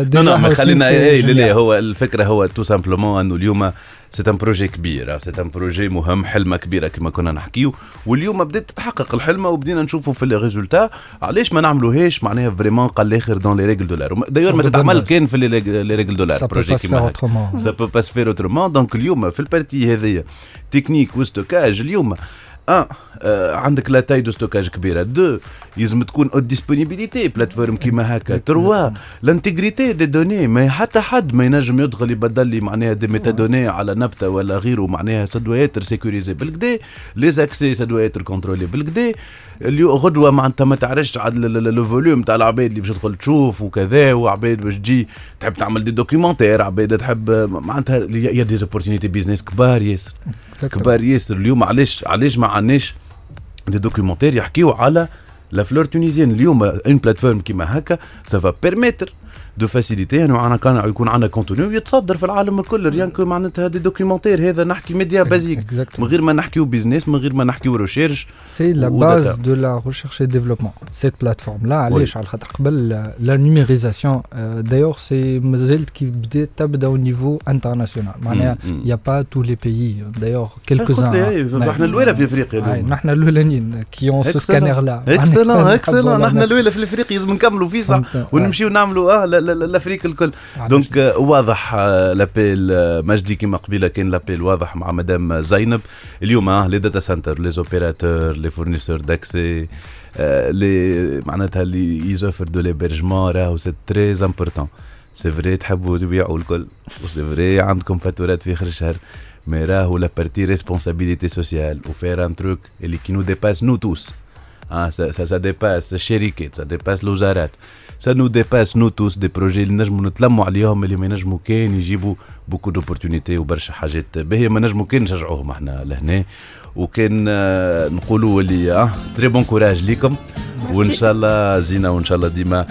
déjà ما خلينا اي هو الفكرة هو tout simplement انه اليوم c'est un projet كبير, c'est un projet مهم, حلمة كبيرة كما كنا نحكيو واليوم بدأت تتحقق الحلمة وبدينا نشوفوا في الريزولتا. علاش ما نعملوهاش معناها vraiment قال الاخر dans les règles de l'art d'ailleurs ما تتعمل كان في les règles de l'art projet كيما ça peut pas se faire autrement. Donc اليوم في البارتي هذه تكنيك وستوكاج اليوم un عندك لا تاي دو ستوكاج كبيره, deux لازم تكون او ديسپونيبيليتي بلاتفورم كيما هكا, trois لانتيغريتي دي دوني ما حتى حد ما ينجم يدخل يبدل لي معناها دي ميتادوني على نبته ولا غيره معناها سدوياتر سيكوريزي بالكدا لي زاكسي سدوياتر كونترولي بالكدا اللي غدوه معناتها ما تعرفش عاد لو فوليوم تاع العباد اللي باش تدخل تشوف وكذا وعباد باش تجي تحب تعمل دي دوكيومونتير عباد تحب معناتها يا دي اوبورتونيتي بيزنس كبار ياسر كبار ياسر اليوم. علاش علاش ما عندناش des documentaires يحكيوا على la fleur tunisienne اليوم une plateforme كيما هكا ça va permettre de faciliter انه انا كان يكون عندنا كونتوني يتصدر في العالم الكل ريان كو معناتها دي دوكيومونتير هذا نحكي ميديا بازيك من غير ما نحكيو بيزنس من غير ما نحكيو ريشيرش سي لا باز دو لا ريشيرش اي ديفلوبمون cette plateforme là علاش على خاطر قبل لا نيميريزاسيون دايور سي مازالت كي بدات تبدا او نيفو انترناسيونال معناها يا با تو لي بيي دايور كلكوز احنا الاولى في افريقيا نحن الاولانيين كي اون سو سكانير لا اكسلون اكسلون نحن الاولى في الافريقي لازم نكملوا فيزا ونمشيو نعملوا اه لافريك الكل. دونك واضح لابيل مجدي كيما قبيله كان لابيل واضح مع مدام زينب. اليوم اه لي داتا سنتر لي زوبيراتور لي فورنيسور داكسي لي معناتها لي يزوفر دو ليبرجمون راهو سي تري امبورتون. سي فري تحبوا تبيعوا الكل وسي فري عندكم فاتورات في اخر الشهر، مي راهو لا بارتي ريسبونسابيليتي سوسيال وفير ان تروك اللي كي نو ديباس نو توس. Ah, ça, ça, ça dépasse الشركات، ça dépasse الوزارات، ça nous dépasse nous tous des projets اللي نجموا نتلموا عليهم، اللي ما نجموا كان يجيبوا beaucoup d'opportunités وبرشا حاجات باهيه ما نجموا كان نشجعوهم احنا لهنا. وكان نقولوا اللي اه تري بون كوراج ليكم، وان شاء الله زينه، وان شاء الله ديما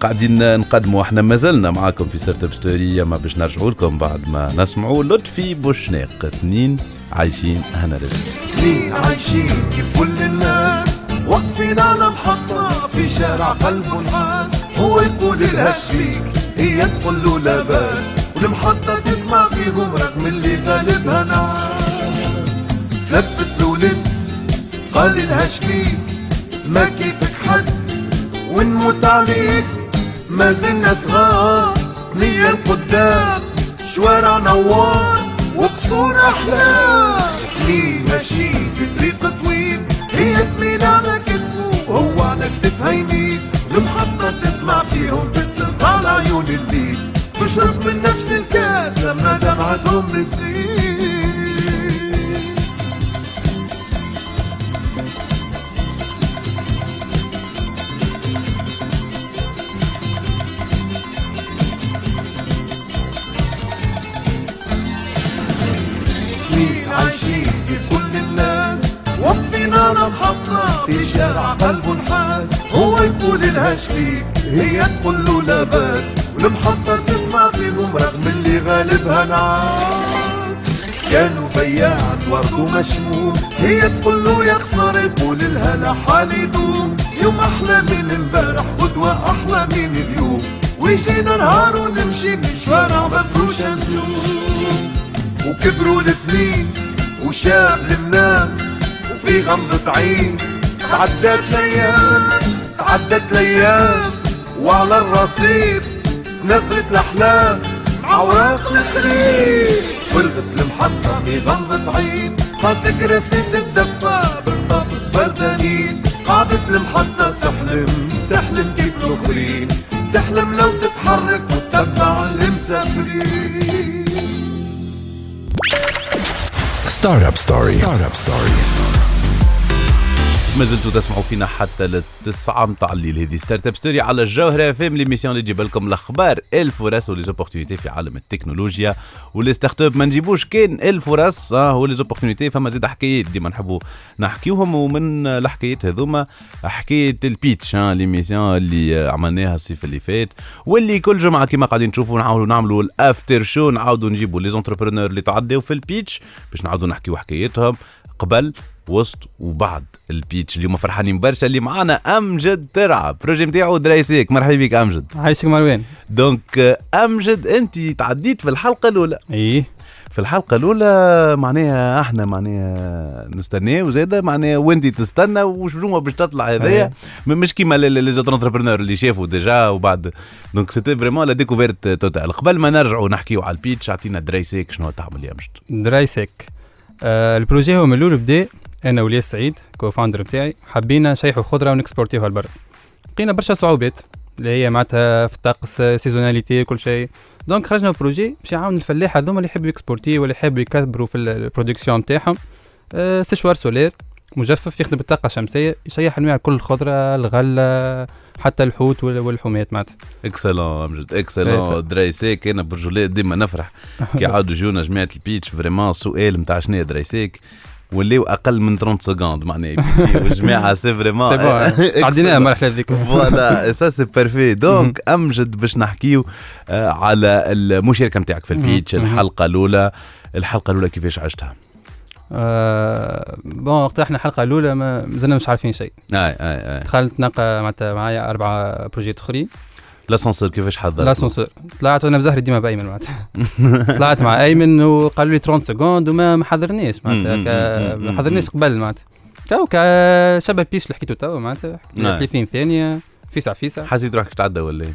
قاعدين نقدموا احنا مازلنا معاكم في ستارت اب ستوري. اما باش نرجعوا لكم بعد ما نسمعوا لطفي بوشناق، اثنين عايشين هنا رجال عايشين كيف كل الناس واقفين على محطة في شارع قلبه نحاس. هو يقول لها شبيك، هي تقول له لا باس، والمحطة تسمع فيهم رغم اللي غالبها ناس. ثبت الولد قال لها شبيك، ما كيفك حد ونموت عليك، ما زلنا صغار نية القدام، شوارع نوار وقصور أحلام. ليه ماشي في طريق طويل، هي تميل على كتفه وهو على كتفها يميل، المحطة تسمع فيهم تسرق على عيون الليل، تشرب من نفس الكاس لما دمعتهم تزيد. ليه عايشين كل الناس واقفين على محطة في شارع قلبه نحاس. هو يقول لها شبيك، هي تقول له لا باس، والمحطة تسمع فيهم رغم اللي غالبها نعاس. كانوا بياع وردو مشموم، هي تقول له يا خسارة، يقول لها لا حال يدوم، يوم أحلى من امبارح غدوة أحلى من اليوم، ويجينا نهار ونمشي في شوارع مفروشة نجوم. وكبروا الاثنين وشاع لبنان، في غمضة عين تعدت ليام تعدت ليام، وعلى الرصيف نظرة الأحلام عوراق الخريف. ولغت المحطة في غمضة عين، خاطك راسيت الدفة بالبطاطس بردانين، قعدت المحطة تحلم تحلم كيف الآخرين، تحلم لو تتحرك وتتبع المسافرين. ستارت ستوري ستارت اب ستوري، ما زلتوا تسمعوا فينا حتى للتسعة متاع الليل. هذه ستارت اب ستوري على الجوهرة اف ام، ليميسيون اللي تجيب لكم الاخبار، الفرص وليزوبورتينيتي في عالم التكنولوجيا ولي ستارت اب. ما نجيبوش كان الفرص اه وليزوبورتينيتي، فما زيد حكايات ديما نحبوا نحكيوهم، ومن الحكايات هذوما حكايه البيتش اه ليميسيون اللي عملناها الصيف اللي فات، واللي كل جمعه كيما قاعدين تشوفوا نحاولوا نعملوا الافتر شو، نعاودوا نجيبوا لي زونتربرونور اللي تعداو في البيتش باش نعاودوا نحكيوا حكاياتهم قبل وسط وبعد البيتش. اليوم فرحانين برشا اللي معانا امجد ترعى، بروجي نتاعو درايسيك. مرحبا بك امجد. عايشك مروان. دونك امجد انت تعديت في الحلقه الاولى. ايه في الحلقه الاولى معناها احنا معناها نستنى وزاده معناها وانت تستنى وشنو باش تطلع هذايا، مش كيما لي زونتربرونور اللي شافوا ديجا وبعد. دونك سيتي فريمون لا ديكوفيرت توتال. قبل ما نرجعوا نحكيو على البيتش، اعطينا درايسيك شنو تعمل يا امجد. درايسيك آه البروجي هو من الاول بدا انا وليا سعيد كو فاوندر بتاعي، حبينا نشيحوا خضره ونكسبورتيوها لبرا. لقينا برشا صعوبات اللي هي معناتها في الطقس سيزوناليتي كل شيء، دونك خرجنا بروجي باش يعاون الفلاح هذوما اللي يحبوا يكسبورتيو ولا يحبوا يكبروا في البرودكسيون نتاعهم. أه سيشوار سولير مجفف يخدم بالطاقه الشمسيه، يشيح انواع كل الخضره، الغله، حتى الحوت والحومات معناتها. اكسلون امجد اكسلون درايسيك. انا برجولات ديما نفرح كي عادوا جونا جماعه البيتش فريمون. سؤال نتاع شنو درايسيك وليو اقل من ثلاثين سكوند معناها والجماعه سي فريمون عدينا المرحله هذيك فوالا سا سي بارفي. دونك امجد باش نحكيو على المشاركه نتاعك في البيتش الحلقه الاولى. الحلقه الاولى كيفاش عشتها؟ آه بون وقت احنا الحلقه الاولى ما زلنا مش عارفين شيء. اي اي اي دخلت نلقى معناتها معايا اربعه بروجيت اخرين. لاسونسور كيفاش حضرت؟ لاسونسور طلعت وانا بزهري ديما بايمن معناتها طلعت مع ايمن وقالوا لي ثلاثين سكوند وما ما حضرنيش معناتها ما حضرنيش قبل معناتها تو كشبه بيش اللي حكيته تو معناتها ثلاثين ثانيه فيسع فيسع. حسيت روحك تعدى ولا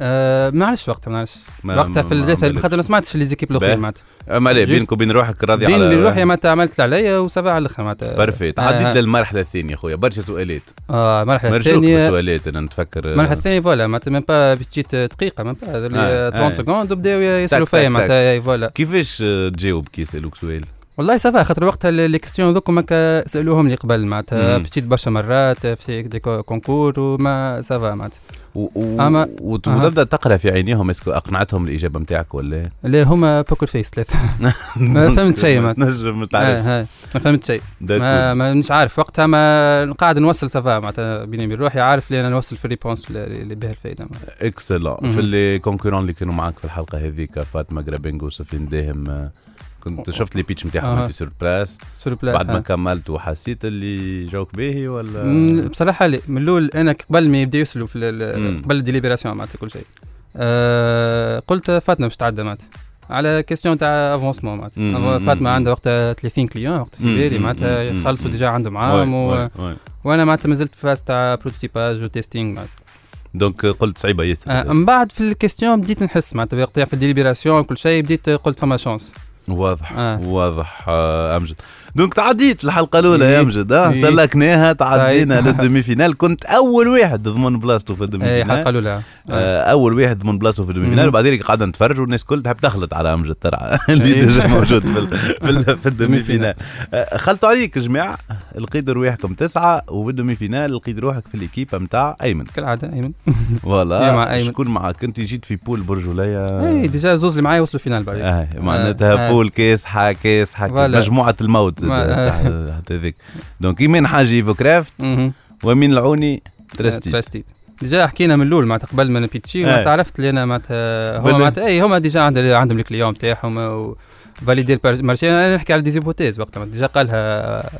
أه ما عرفتش وقتها ما عرفتش وقتها في الداتا خاطر ما سمعتش لي زيكيب الاخرين معناتها. اما لا بينك وبين روحك راضي على بين بين روحي معناتها عملت عليا وسبعه على الاخر معناتها بارفيت. عديت للمرحله الثانيه خويا برشا سؤالات. اه المرحله الثانيه سؤالات انا نتفكر المرحله الثانيه فوالا معناتها ميم با بتيت دقيقه ميم با ثلاثين سكوند وبداو يسالوا فيا معناتها فوالا. كيفاش تجاوب كي يسالوك سؤال؟ والله سافا خاطر وقتها لي كيسيون ذوكم هكا سالوهم لي قبل معناتها بتيت برشا مرات في دي كونكور وما سافا معناتها و أما وتبدا تقرا في عينيهم اسكو اقنعتهم الاجابه نتاعك ولا لا؟ هما بوكر فيس ثلاثه ما فهمت شيء ما تنجم ما فهمت شيء ما مانيش عارف وقتها ما قاعد نوصل سافا معناتها بيني وبين روحي عارف لي انا نوصل في الريبونس اللي بها الفائده. اكسلون في لي كونكورون اللي كانوا معاك في الحلقه هذيك فاطمه غرابينغ وسفين داهم كنت شفت لي بيتش نتاعهم انت سور بلاس بعد ما كملت وحسيت اللي جاوك باهي ولا؟ بصراحه لا من الاول انا قبل ما يبدا يسلو في قبل الديليبراسيون معناتها كل شيء أه قلت فاطمه باش تعدى معناتها على كيستيون تاع افونسمون معناتها. فاطمه عندها وقتها ثلاثين كليون وقت في بالي معناتها خلصوا ديجا عندهم عام و... وانا معناتها مازلت في فاز تاع بروتوتيباج وتيستينغ معناتها. دونك قلت صعيبه ياسر. من بعد في الكيستيون بديت نحس معناتها وقتها في الديليبراسيون كل شيء بديت قلت فما شانس. واضح آه. واضح آه امجد. دونك تعديت الحلقه الاولى يا امجد اه سلكناها تعدينا للدمي فينال. كنت اول واحد ضمن بلاصته في الدمي فينال الحلقه الاولى آه. اول واحد ضمن بلاصته في الدمي فينال وبعد ذلك قعدنا نتفرجوا والناس كل تحب تخلط على امجد ترعى اللي ديجا موجود في في الدمي فينال. خلطوا عليك يا جماعه لقيت رواحكم تسعه وفي الدمي فينال لقيت روحك في الاكيب نتاع ايمن كالعاده. ايمن فوالا شكون معاك؟ انت جيت في بول برج ولايا اي ديجا زوز اللي معايا وصلوا فينال بعد معناتها بول كاس حا كاس حا مجموعه الموت تحت هذيك. دونك يمين حاجي فوكرافت ومين العوني ترستيت ترستيت ديجا حكينا من الاول معناتها قبل ما نبيتشي معناتها عرفت لي انا معناتها هما معناتها اي هما ديجا عندهم عندهم الكليون نتاعهم فاليدي المارشي. انا نحكي على ديزيبوتيز وقتها ديجا قالها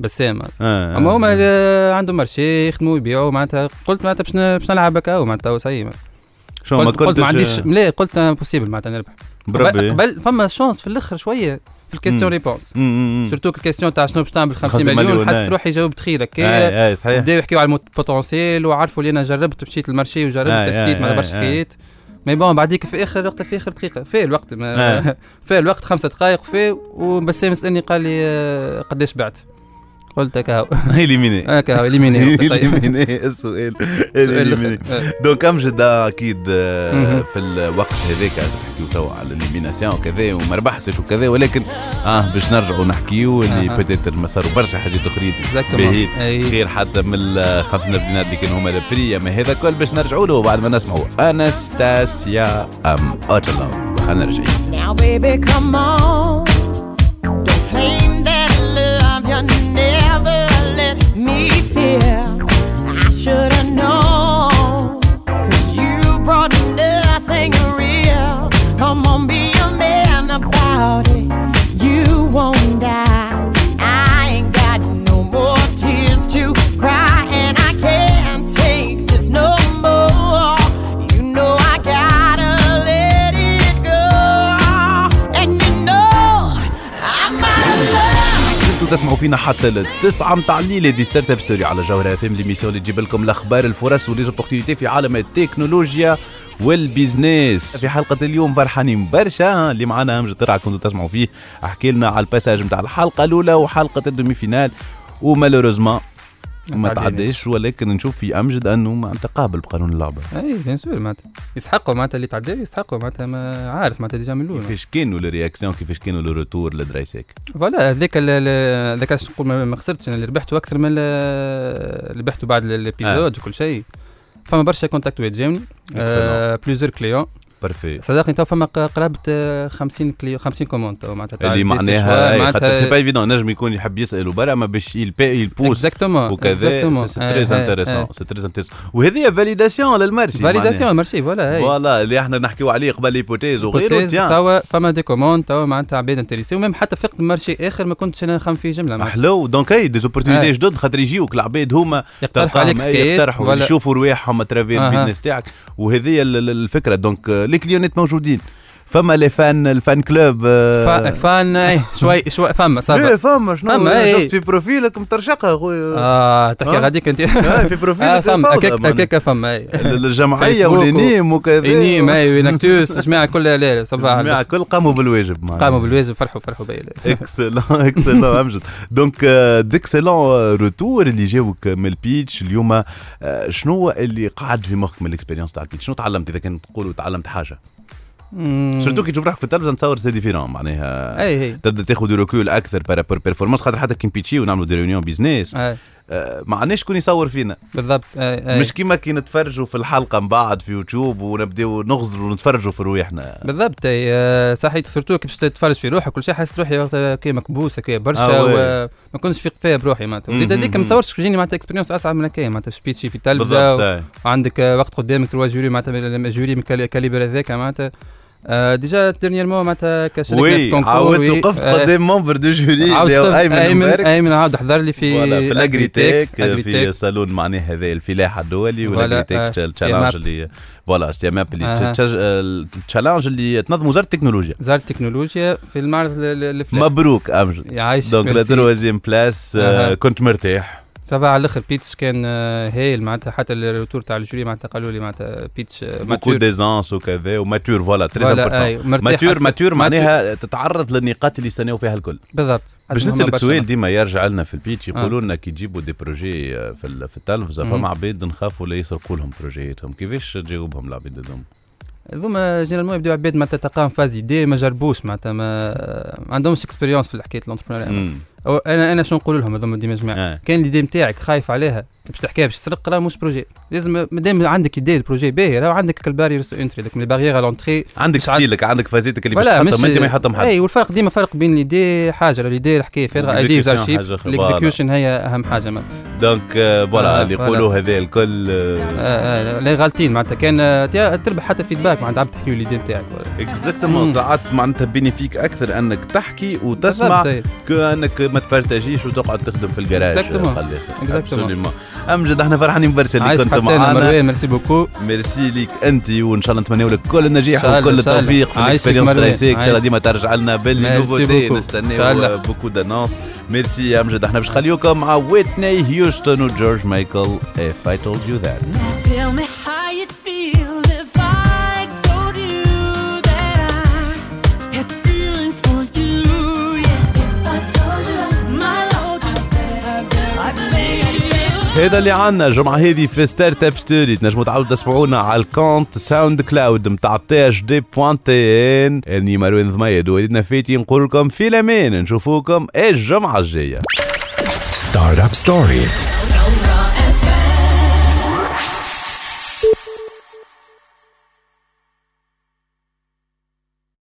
بسام آه. اما هما عندهم مارشي يخدموا يبيعوا معناتها قلت معناتها باش باش نلعب هكا معناتها وسيمه شو ما قلت ما عنديش لا قلت امبوسيبل معناتها نربح بربي. قبل فما شانس في الاخر شويه في الكيستيون ريبونس سورتو الكيستيون تاع شنو باش تعمل خمسين مليون. حسيت روحي جاوبت خير هكا بداو يحكيو على البوتونسييل وعرفوا لي انا جربت مشيت للمارشي وجربت تستيت مع برشا حكايات مي بون بعديك في اخر وقت في اخر دقيقه في الوقت ما في الوقت خمسة دقائق في وبسام سالني قال لي قداش بعت قلت كاو إليميني هكا إليميني إليميني السؤال إليميني. دونك أمجد أكيد في الوقت هذاك نحكيو توا على الإليميناسيون وكذا وما ربحتش وكذا ولكن أه باش نرجعوا نحكيو اللي بتاتر ما صاروا برشا حاجات أخرين باهيين خير حتى من ال خمسين ألف دينار اللي كانوا هما البرية ما هذا كل باش نرجعوا له بعد ما نسمعوا أناستاسيا أم أوتلو وخلنا نرجعين. Me fear I should have known 'cause you brought nothing real. Come on, be a man about it. You won't die. I ain't got no more tears to cry, and I can't take this no more. You know I gotta let it go, and you know I'm out of love. كنتوا تسمعوا فينا حتى لل تسعة متاع الليلة دي ستارت اب ستوري على جوهرة اف ام ليميسيون اللي تجيب لكم الاخبار الفرص وليزوبورتينيتي في عالم التكنولوجيا والبيزنس. في حلقة اليوم فرحانين برشا اللي معانا امجد ترعى كنتوا تسمعوا فيه احكي لنا على الباساج متاع الحلقة الاولى وحلقة الدومي فينال ومالوريزمون ما تعديش ولكن نشوف في امجد انه ما متقابل بقانون اللعبه. اي بيان سور معناتها يسحقوا معناتها اللي تعدي يسحقوا معناتها ما عارف معناتها ديجا من الاول. كيفاش كانوا الرياكسيون كيفاش كانوا لو روتور لدرايسيك؟ فوالا هذاك هذاك اش نقول ما خسرتش انا اللي ربحته اكثر من اللي ربحته بعد البيزود وكل شيء. فما برشا كونتاكت ويت جاوني بليزيور كليون بارفي صدقني تو فما قرابه خمسين كليو خمسين كوموند معناتها اللي معناها حتى سي با ايفيدون نجم يكون يحب يسالوا برا ما باش يلبي يلبوس وكذا سي تري انتريسون سي تري انتريسون وهذه فاليداسيون للمارشي فاليداسيون المارشي فوالا هي فوالا اللي احنا نحكيو عليه قبل ليبوتيز وغيره توا فما دي كوموند توا معناتها عباد انتريسيو ميم حتى فقد المارشي اخر ما كنتش انا نخمم فيه جمله حلو دونك اي دي زوبورتينيتي جدد خاطر يجيوك العباد هما يقترحوا يشوفوا رواحهم اترافير البيزنس تاعك وهذه الفكره. دونك لي كليونات موجودين فما لي فان الفان كلوب آه فان ايه شوي شوي فما صار ايه فما شنو فما ايه شفت في بروفيلك مترشقه اخويا اه تحكي غاديك انت آه في بروفيلك فما هكاك فما ايه الجمعيه والنيم وكذا نيم اي وينكتوس جماعه كلها لا صباح جماعه كل قاموا بالواجب قاموا بالواجب فرحوا فرحوا بيا اكسلون اكسلون امجد دونك ديكسلون روتور اللي جاوك من البيتش اليوم. شنو اللي قاعد في مخك من الاكسبيريونس تاع البيتش؟ شنو تعلمت اذا كنت تقول تعلمت حاجه سورتو كي تشوف روحك في التلفزه نتصور سي ديفيرون معناها اي هي تبدا تاخذ ركول اكثر بارابور بيرفورمانس خاطر حتى كي نبيتشي ونعملوا دي ريونيون بيزنس ما عندناش شكون يصور فينا بالضبط أي أي. مش كيما كي نتفرجوا في الحلقه من بعد في يوتيوب ونبداو نغزروا ونتفرجوا في روحنا بالضبط اي صحيت سورتو كي باش تتفرج في روحك كل شيء حاسس روحي كي مكبوس هكا برشا وما كنتش في قفاه بروحي معناتها بديت هذيك ما نصورش تجيني معناتها اكسبيريونس اصعب من هكا معناتها سبيتشي في التلفزه وعندك وقت قدامك تروا جوري معناتها جوري كاليبر هذاك معناتها آه ديجا ديرنييرمون معناتها كشركه في كونكور عاودت وقفت قدام ممبر دو جوري ايمن ايمن عاود حضر لي في الاغريتيك في صالون معناها هذا الفلاح الدولي والاغريتيك تشالنج اللي فوالا سي ماب اللي التشالنج اللي تنظم وزاره التكنولوجيا وزاره التكنولوجيا في المعرض الفلاح. مبروك امجد دونك لا تروازيام بلاس كنت مرتاح صباح على الاخر بيتش كان هايل معناتها حتى الروتور تاع الجوري معناتها قالوا لي معناتها بيتش ماتور ديزانس وكذا وماتور فوالا تري امبورطون ماتور ماتور معناها تتعرض للنقاط اللي يستناو فيها الكل بالضبط باش نسالك سؤال ديما يرجع لنا في البيتش يقولوا لنا آه. كي تجيبوا دي بروجي في في التلفزه فما عباد نخافوا لا يسرقوا لهم بروجياتهم كيفاش تجاوبهم العباد هذوما هذوما جينيرالمون يبداو عباد معناتها تقام فازي دي ما جربوش معناتها ما عندهمش اكسبيريونس في حكايه الانتربرونير أو انا انا شنو نقول لهم هذوما ديما جماعه آه. كان اليد نتاعك خايف عليها باش تحكيها باش تسرق راه مش بروجي لازم مادام عندك يد البروجي باهي راه عندك البارير انتري داك من البارير على لونتري عندك ستيلك عندك فازيتك اللي باش تحطها انت ما يحطهم حد اي والفرق ديما فرق بين اليد حاجه اليد حكايه فارغه ادي وزارشيب الاكزيكيوشن هي اهم حاجه دونك فوالا اللي يقولوا هذا الكل لا غالطين معناتها كان تربح حتى فيدباك معناتها عم تحكيوا اليد نتاعك اكزاكتومون ساعات معناتها بينيفيك اكثر انك تحكي وتسمع كانك ما تبارتاجيش وتقعد تخدم في الجراج اكزاكتومون امجد احنا فرحانين برشا اللي كنتوا معانا ميرسي بوكو ميرسي ليك انت وان شاء الله نتمنوا لك كل النجاح وكل التوفيق في الاكسبيريونس درايسيك ان شاء الله ديما ترجع لنا بالنوفوتي نستناو بوكو دانونس ميرسي يا امجد احنا باش نخليوكم مع ويتني هيوستن وجورج مايكل if I told you that هذا اللي عنا الجمعة هذه في ستارت اب ستوري تنجموا تعاودوا تسمعونا على الكونت ساوند كلاود متاع تي اتش دي بوينتيه اني مروان ضميد وليدنا فاتي نقول لكم في الامان نشوفوكم الجمعة الجاية ستارت اب ستوري